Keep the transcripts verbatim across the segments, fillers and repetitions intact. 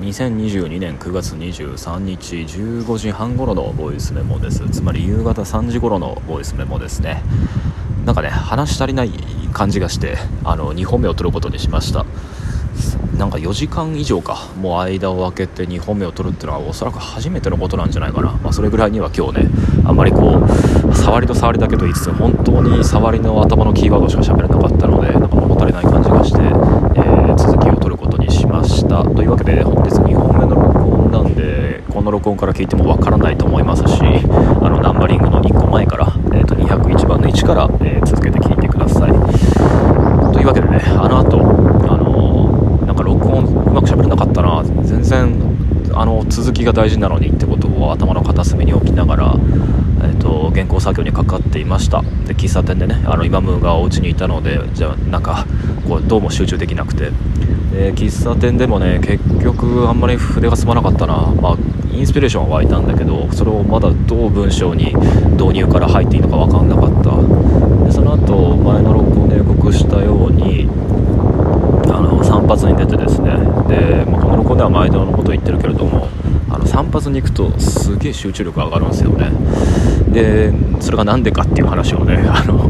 にせんにじゅうにねんくがつにじゅうさんにちじゅうごじはん頃のボイスメモです。つまり夕方さんじ頃のボイスメモですね。なんかね、話し足りない感じがしてあのにほんめを取ることにしました。なんかよじかん以上かもう間を空けてにほんめを取るっていうのはおそらく初めてのことなんじゃないかな、まあ、それぐらいには今日ね、あんまりこう触りと触りだけと言いつつ本当に触りの頭のキーワードしか喋れなかったので、なんか物足りない感じがして、えー、続きを取ることにしました。というわけで本日にほんめの録音なんで、この録音から聞いてもわからないと思いますし、あのナンバリングのいっこまえから、えー、とにひゃくいちばんのいちから、えー、続けて聞いてください。というわけでね、あの後あのー、なんか録音うまく喋れなかったな、全然あの続きが大事なのにってことを頭の片隅に置きながら、えー、と原稿作業にかかっていました。で、喫茶店でね、あのイマムがお家にいたので、じゃあなんかこうどうも集中できなくて、で喫茶店でもね、結局あんまり筆が進まなかったな、まあ、インスピレーションは湧いたんだけど、それをまだどう文章に導入から入っていいのか分かんなかった。でその後前の録音で予告したようにあの散髪に出てですね、で、まあ、この録音では毎度のこと言ってるけれども、あの散髪に行くとすげえ集中力上がるんですよね。でそれがなんでかっていう話をね、あの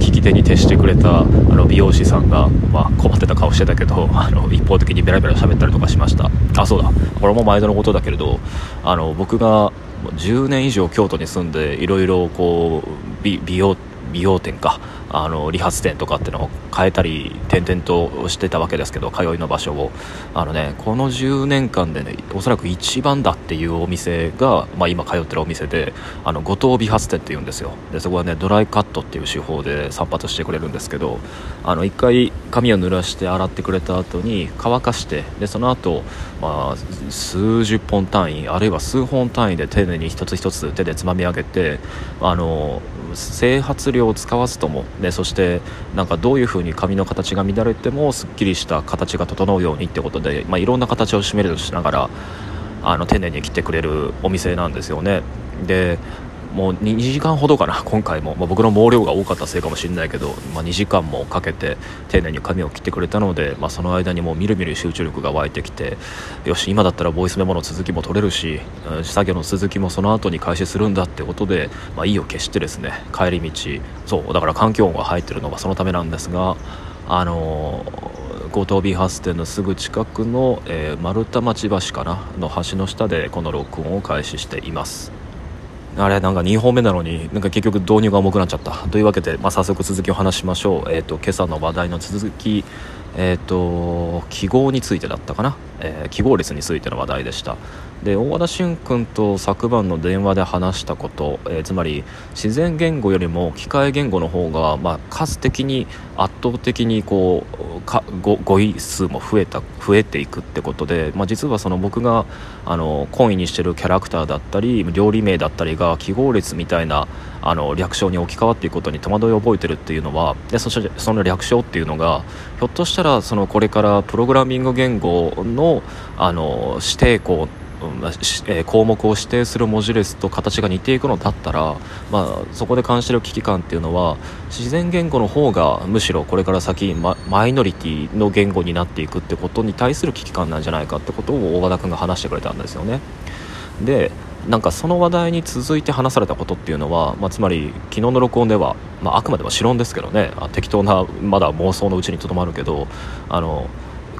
聞き手に徹してくれたあの美容師さんが、まあ、困ってた顔してたけど、あの一方的にベラベラ喋ったりとかしました。あ、そうだ、これも毎度のことだけれど、あの僕がじゅうねん以上京都に住んでいろいろこう 美, 美容美容店かあの理髪店とかってのを変えたり転々としてたわけですけど、通いの場所をあのね、このじゅうねんかんでね、おそらく一番だっていうお店が、まあ、今通ってるお店で、あの五島美髪店っていうんですよ。でそこはね、ドライカットっていう手法で散髪してくれるんですけど、あの一回髪を濡らして洗ってくれた後に乾かして、でその後、まあ、数十本単位あるいは数本単位で丁寧に一つ一つ手でつまみ上げて、あの整髪料を使わずとも、でそしてなんかどういう風に髪の形が乱れてもすっきりした形が整うようにってことで、まあ、いろんな形をシミュレートしながらあの丁寧に切ってくれるお店なんですよね。でもうにじかんほどかな、今回も、まあ、僕の毛量が多かったせいかもしれないけど、まあ、にじかんもかけて丁寧に髪を切ってくれたので、まあ、その間にもうみるみる集中力が湧いてきて、よし今だったらボイスメモの続きも取れるし、作業の続きもその後に開始するんだってことで、まあ、意を決してですね、帰り道、そうだから環境音が入ってるのはそのためなんですが、あのー五島美発展のすぐ近くの、えー、丸太町橋かなの橋の下でこの録音を開始しています。あれなんかにほんめなのになんか結局導入が重くなっちゃった。というわけで、まあ、早速続きを話しましょう。えーと、今朝の話題の続き、えーと、記号についてだったかな、えー、記号率についての話題でした。で大和田俊君と昨晩の電話で話したこと、えー、つまり自然言語よりも機械言語の方が、まあ、数的に圧倒的にこうかご語彙数も増えた増えていくってことで、まあ、実はその僕があの懇意にしてるキャラクターだったり料理名だったりが記号列みたいなあの略称に置き換わっていくことに戸惑いを覚えてるっていうのは、でそしてその略称っていうのがひょっとしたらそのこれからプログラミング言語の、あの指定項項目を指定する文字列と形が似ていくのだったら、まあ、そこで感じている危機感っていうのは自然言語の方がむしろこれから先、ま、マイノリティの言語になっていくってことに対する危機感なんじゃないかってことを大和田君が話してくれたんですよね。でなんかその話題に続いて話されたことっていうのは、まあ、つまり昨日の録音では、まあ、あくまでは私論ですけどね、適当なまだ妄想のうちにとどまるけど、あの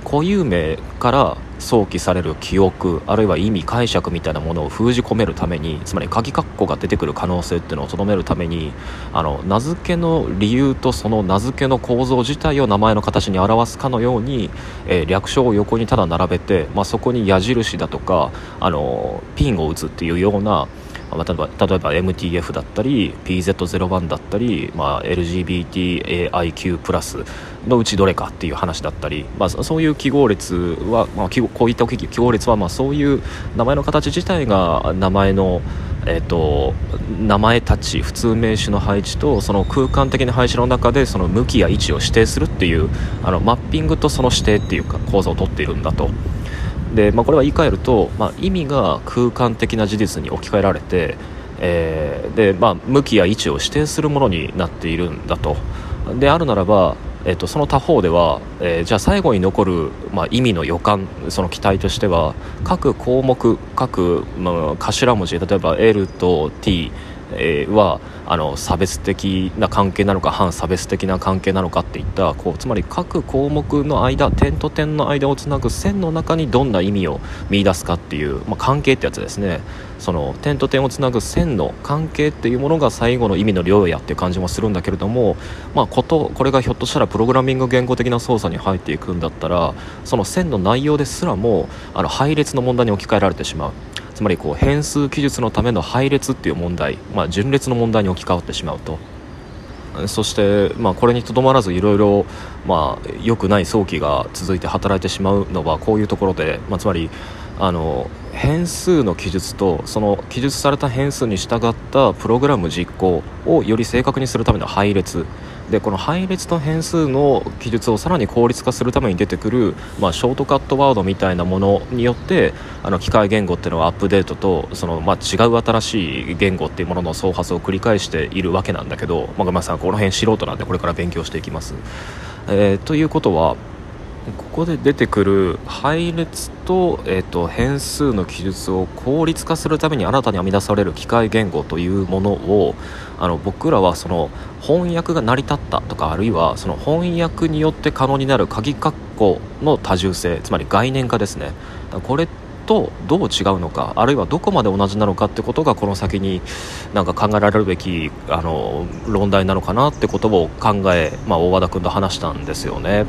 固有名から想起される記憶あるいは意味解釈みたいなものを封じ込めるために、つまり鍵括弧が出てくる可能性っていうのをとどめるために、あの名付けの理由とその名付けの構造自体を名前の形に表すかのように、えー、略称を横にただ並べて、まあ、そこに矢印だとかあのピンを打つっていうような、まあ、例えば、例えば エムティーエフ だったり ピーゼットゼロワン だったり、まあ、エルジービーティーエーアイキュー プラスのうちどれかっていう話だったり、まあ、そういう記号列は、まあ、記こういった記号列は、まあ、そういう名前の形自体が名前の、えーと、名前たち普通名詞の配置とその空間的な配置の中でその向きや位置を指定するっていうあのマッピングとその指定っていうか構造をとっているんだと。でまあ、これは言い換えると、まあ、意味が空間的な事実に置き換えられて、えーでまあ、向きや位置を指定するものになっているんだと。であるならば、えっと、その他方では、えー、じゃあ最後に残る、まあ、意味の予感、その期待としては各項目、各、まあ、頭文字、例えば L と T はあの差別的な関係なのか反差別的な関係なのかっていった、こうつまり各項目の間、点と点の間をつなぐ線の中にどんな意味を見出すかっていう、まあ、関係ってやつですね。その点と点をつなぐ線の関係っていうものが最後の意味の量やっていう感じもするんだけれども、まあ、ことこれがひょっとしたらプログラミング言語的な操作に入っていくんだったら、その線の内容ですらもあの配列の問題に置き換えられてしまう。つまりこう変数記述のための配列っていう問題、まあ、順列の問題に置き換わってしまうと。そして、まあ、これにとどまらずいろいろ良くない早期が続いて働いてしまうのはこういうところで、まあ、つまりあの変数の記述とその記述された変数に従ったプログラム実行をより正確にするための配列で、この配列と変数の記述をさらに効率化するために出てくる、まあ、ショートカットワードみたいなものによってあの機械言語っていうのはアップデートとその、まあ、違う新しい言語っていうものの創発を繰り返しているわけなんだけど、まあ、ごめんなさい、この辺素人なんでこれから勉強していきます、えー、ということはここで出てくる配列と、えーと、変数の記述を効率化するために新たに編み出される機械言語というものを、あの僕らはその翻訳が成り立ったとか、あるいはその翻訳によって可能になる鍵括弧の多重性、つまり概念化ですね、これとどう違うのか、あるいはどこまで同じなのかってことがこの先になんか考えられるべきあの論題なのかなってことを考え、まあ、大和田君と話したんですよね。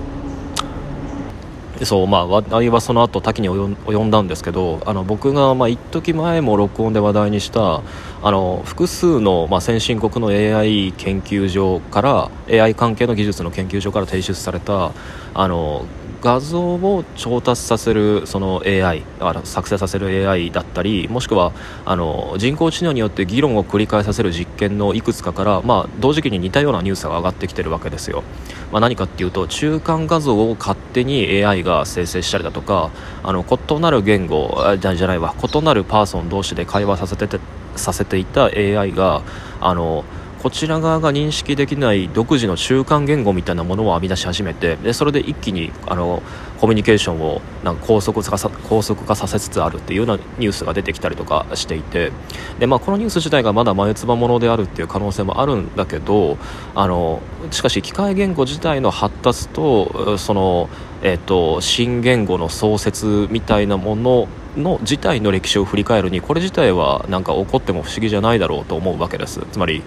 そう、まあ、話題はその後多岐に及んだんですけど、あの僕がまあ一時前も録音で話題にしたあの複数のまあ先進国の エーアイ 研究所から エーアイ 関係の技術の研究所から提出されたあの画像を調達させるその エーアイ、 あの作成させる エーアイ だったり、もしくはあの人工知能によって議論を繰り返させる実験のいくつかから、まあ、同時期に似たようなニュースが上がってきてるわけですよ、まあ、何かっていうと中間画像を勝手に エーアイ が生成したりだとか、あの異なる言語じゃないわ異なるパーソン同士で会話させててさせていた エーアイ があのこちら側が認識できない独自の中間言語みたいなものを編み出し始めて、でそれで一気にあのコミュニケーションをなんか高速化さ、高速化させつつあるっていうようなニュースが出てきたりとかしていて、で、まあ、このニュース自体がまだ眉唾ものであるっていう可能性もあるんだけど、あのしかし機械言語自体の発達とその、えーと、新言語の創設みたいなものの自体の歴史を振り返るに、これ自体はなんか起こっても不思議じゃないだろうと思うわけです。つまり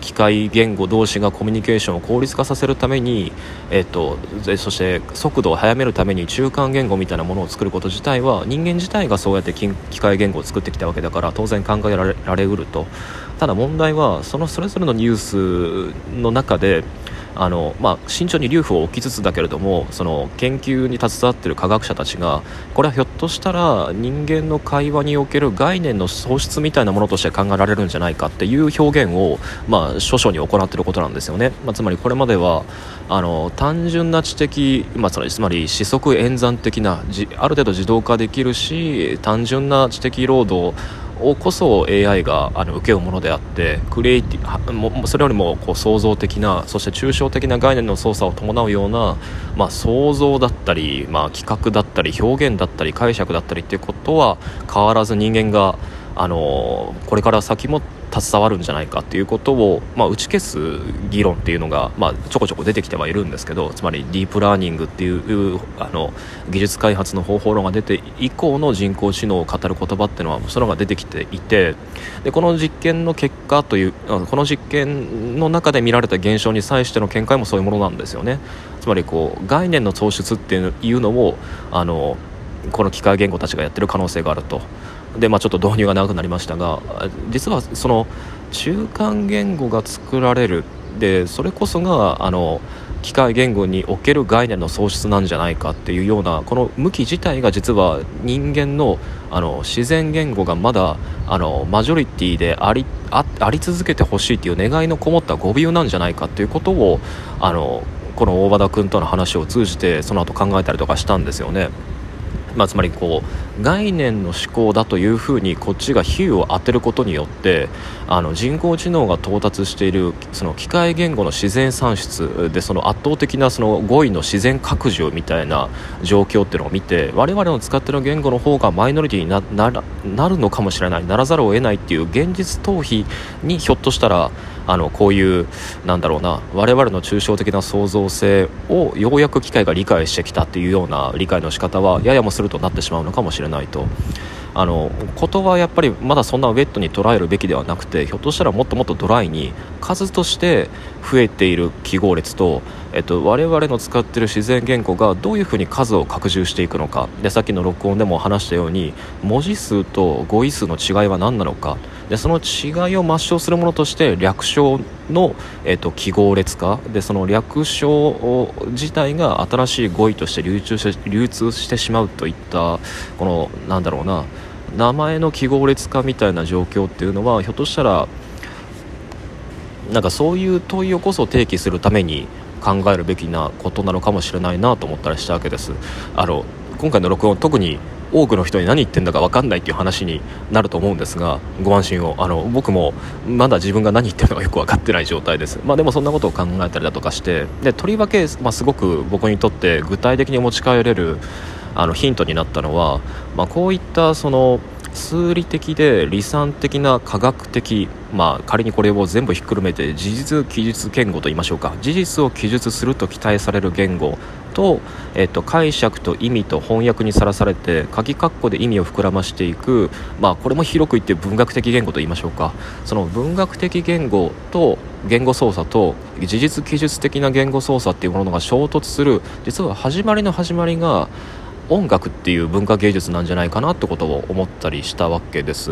機械言語同士がコミュニケーションを効率化させるために、えっと、そして速度を速めるために中間言語みたいなものを作ること自体は、人間自体がそうやって機械言語を作ってきたわけだから当然考えられ、られうると。ただ問題はそのそれぞれのニュースの中であのまあ、慎重に留保を置きつつだけれども、その研究に携わっている科学者たちがこれはひょっとしたら人間の会話における概念の喪失みたいなものとして考えられるんじゃないかっていう表現を、まあ、諸々に行っていることなんですよね、まあ、つまりこれまではあの単純な知的、まあ、つまり四則演算的なある程度自動化できるし単純な知的労働をこそ エーアイ があの受け負うものであって、クリエイティそれよりもこう創造的な、そして抽象的な概念の操作を伴うような、まあ、想像だったり、まあ、企画だったり表現だったり解釈だったりっていうことは変わらず人間があのこれから先も携わるんじゃないかっていうことを、まあ、打ち消す議論っていうのが、まあ、ちょこちょこ出てきてはいるんですけど、つまりディープラーニングっていうあの技術開発の方法論が出て以降の人工知能を語る言葉っていうのはそのが出てきていて、でこの実験の結果というこの実験の中で見られた現象に際しての見解もそういうものなんですよね。つまりこう概念の創出っていうのをあのこの機械言語たちがやってる可能性があると。で、まあ、ちょっと導入が長くなりましたが、実はその中間言語が作られる、でそれこそがあの機械言語における概念の喪失なんじゃないかっていうような、この向き自体が実は人間の、あの自然言語がまだあのマジョリティであり、あ、あり続けてほしいっていう願いのこもった語尾なんじゃないかっていうことをあのこの大和田君との話を通じてその後考えたりとかしたんですよね。まあ、つまりこう概念の思考だというふうにこっちが比喩を当てることによってあの人工知能が到達しているその機械言語の自然算出でその圧倒的なその語彙の自然拡充みたいな状況っていうのを見て我々の使っている言語の方がマイノリティに な, な, なるのかもしれないならざるを得ないっていう現実逃避にひょっとしたらあのこういうなんだろうな我々の抽象的な創造性をようやく機械が理解してきたっていうような理解の仕方はややもするとなってしまうのかもしれないとあのことはやっぱりまだそんなウェットに捉えるべきではなくてひょっとしたらもっともっとドライに数として増えている記号列と、えっと、我々の使っている自然言語がどういうふうに数を拡充していくのかでさっきの録音でも話したように文字数と語彙数の違いは何なのかでその違いを抹消するものとして略称の、えっと、記号列化でその略称自体が新しい語彙として流通し、流通してしまうといったこのなんだろうな名前の記号列化みたいな状況っていうのはひょっとしたらなんかそういう問いをこそ提起するために考えるべきなことなのかもしれないなと思ったりしたわけです。あの今回の録音特に多くの人に何言ってんだか分かんないっていう話になると思うんですがご安心をあの僕もまだ自分が何言ってるのかよく分かってない状態です。まあでもそんなことを考えたりだとかしてでとりわけ、まあ、すごく僕にとって具体的に持ち帰れるあのヒントになったのは、まあ、こういったその数理的で理算的な科学的、まあ、仮にこれを全部ひっくるめて事実記述言語と言いましょうか事実を記述すると期待される言語と、えっと、解釈と意味と翻訳にさらされて鍵括弧で意味を膨らましていく、まあ、これも広く言って文学的言語と言いましょうかその文学的言語と言語操作と事実記述的な言語操作っていうものが衝突する実は始まりの始まりが音楽っていう文化芸術なんじゃないかなってことを思ったりしたわけです。